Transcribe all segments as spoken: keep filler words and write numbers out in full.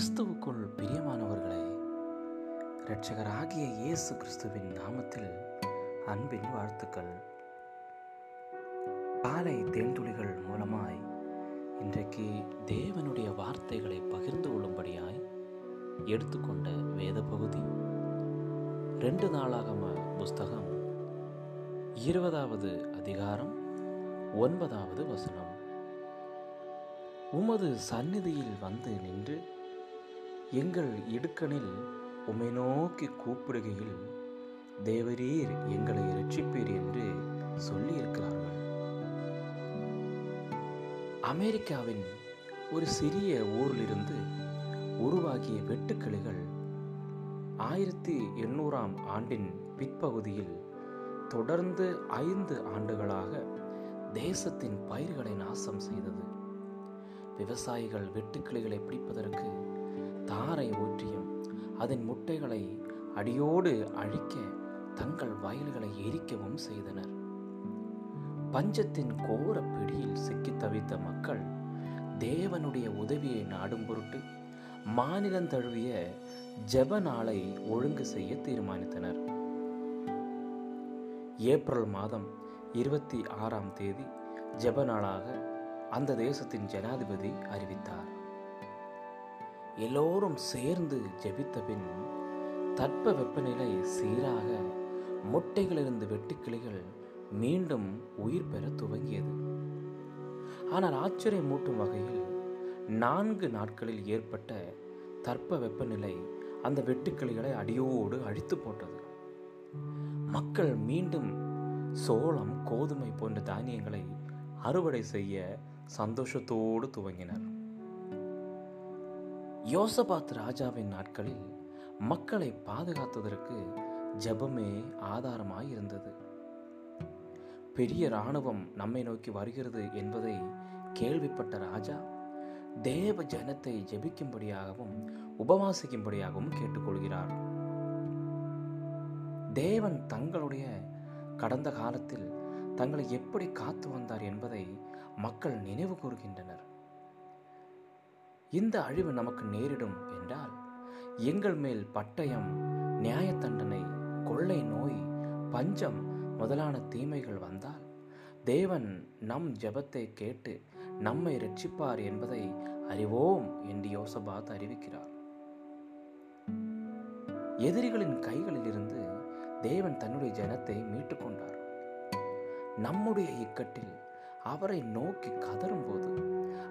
கிறிஸ்துவுக்குள் பிரியமானவர்களே, இரட்சகராகிய இயேசு கிறிஸ்துவின் நாமத்தில் அன்பின் வாழ்த்துக்கள். காலை தேன்துளிகள் மூலமாய் இன்றைக்கு தேவனுடைய வார்த்தைகளை பகிர்ந்து கொள்ளும்படியாய் எடுத்துக்கொண்ட வேத பகுதி ரெண்டு நாளாகம புஸ்தகம் இருபதாவது அதிகாரம் ஒன்பதாவது வசனம். உமது சந்நிதியில் வந்து நின்று எங்கள் இடுக்கணில் உம்மை நோக்கி கூப்பிடுகையில் தேவரீர் எங்களை இரட்சிப்பீர் என்று சொல்லியிருக்கிறார்கள். அமெரிக்காவின் ஒரு சிறிய ஊரிலிருந்து உருவாகிய வெட்டுக்கிளிகள் ஆயிரத்தி எண்ணூறாம் ஆண்டின் பிற்பகுதியில் தொடர்ந்து ஐந்து ஆண்டுகளாக தேசத்தின் பயிர்களை நாசம் செய்தது. விவசாயிகள் வெட்டுக்கிளிகளை பிடிப்பதற்கு தாரை ஊற்றியும் அதன் முட்டைகளை அடியோடு அழிக்க தங்கள் வயல்களை எரிக்கவும் செய்தனர். பஞ்சத்தின் கோர பிடியில் சிக்கி தவித்த மக்கள் தேவனுடைய உதவியை நாடும் பொருட்டு மாநிலம் தழுவிய ஜெப நாளை ஒழுங்கு செய்ய தீர்மானித்தனர். ஏப்ரல் மாதம் இருபத்தி ஆறாம் தேதி ஜெப நாளாக அந்த தேசத்தின் ஜனாதிபதி அறிவித்தார். எல்லோரும் சேர்ந்து ஜெபித்த பின் தட்ப வெப்பநிலை சீராக முட்டைகளிலிருந்து வெட்டுக்கிளிகள் மீண்டும் உயிர் பெற துவங்கியது. ஆனால் ஆச்சரியமூட்டும் வகையில் நான்கு நாட்களில் ஏற்பட்ட தட்ப வெப்பநிலை அந்த வெட்டுக்கிளிகளை அடியோடு அழித்து போட்டது. மக்கள் மீண்டும் சோளம், கோதுமை போன்ற தானியங்களை அறுவடை செய்ய சந்தோஷத்தோடு துவங்கினர். யோசபாத் ராஜாவின் நாட்களில் மக்களை பாதுகாத்ததற்கு ஜெபமே ஆதாரமாய் இருந்தது. பெரிய இராணுவம் நம்மை நோக்கி வருகிறது என்பதை கேள்விப்பட்ட ராஜா தேவ ஜனத்தை ஜெபிக்கும்படியாகவும் உபவாசிக்கும்படியாகவும் கேட்டுக்கொள்கிறார். தேவன் தங்களுடைய கடந்த காலத்தில் தங்களை எப்படி காத்து வந்தார் என்பதை மக்கள் நினைவு கூர்கின்றனர். இந்த அழிவு நமக்கு நேரிடும் என்றால் எங்கள் மேல் பட்டயம், நியாய தண்டனை, கொள்ளை நோய், பஞ்சம் முதலான தீமைகள் வந்தால் தேவன் நம் ஜெபத்தை கேட்டு நம்மை இரட்சிப்பார் என்பதை அறிவோம் என்று யோசபாத் அறிவிக்கிறார். எதிரிகளின் கைகளிலிருந்து தேவன் தன்னுடைய ஜனத்தை மீட்டுக் கொண்டார். நம்முடைய இக்கட்டில் அவரை நோக்கி கதறும் போது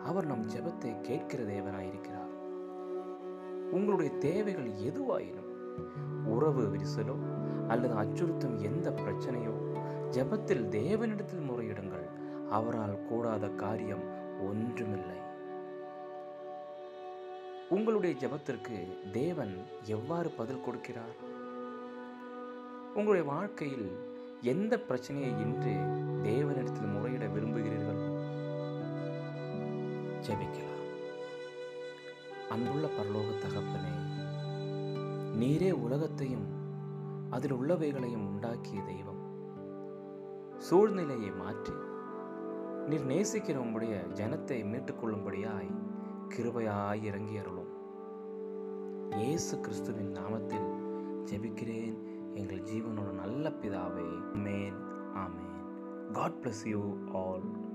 அவர் நம் ஜெபத்தை கேட்கிற தேவனாயிருக்கிறார். உங்களுடைய தேவைகள் எதுவாயினும், உறவு விரிசலோ அல்லது அச்சுறுத்தும் எந்த பிரச்சனையோ, ஜெபத்தில் தேவனிடத்தில் முறையிடுங்கள். அவரால் கூடாத காரியம் ஒன்றுமில்லை. உங்களுடைய ஜெபத்திற்கு தேவன் எவ்வாறு பதில் கொடுக்கிறார்? உங்களுடைய வாழ்க்கையில் எந்த பிரச்சனையை இன்று தேவனிடத்தில் முறையிட விரும்புகிறீர்கள்? ஜெபிக்கலாம். அன்புள்ள பரலோக தகப்பனே, நீரே உலகத்தையும் அதில் உள்ளவைகளையும் உண்டாக்கிய தெய்வம். சூழ்நிலையை மாற்றி நீர் நேசிக்கிற உம்முடைய ஜனத்தை மீட்டுக் கொள்ளும்படியாய் கிருபையாய் இறங்கி அருளும். இயேசு கிறிஸ்துவின் நாமத்தில் ஜெபிக்கிறேன் எங்கள் ஜீவனோட நல்ல பிதாவே. ஆமென். ஆமென். God bless you all.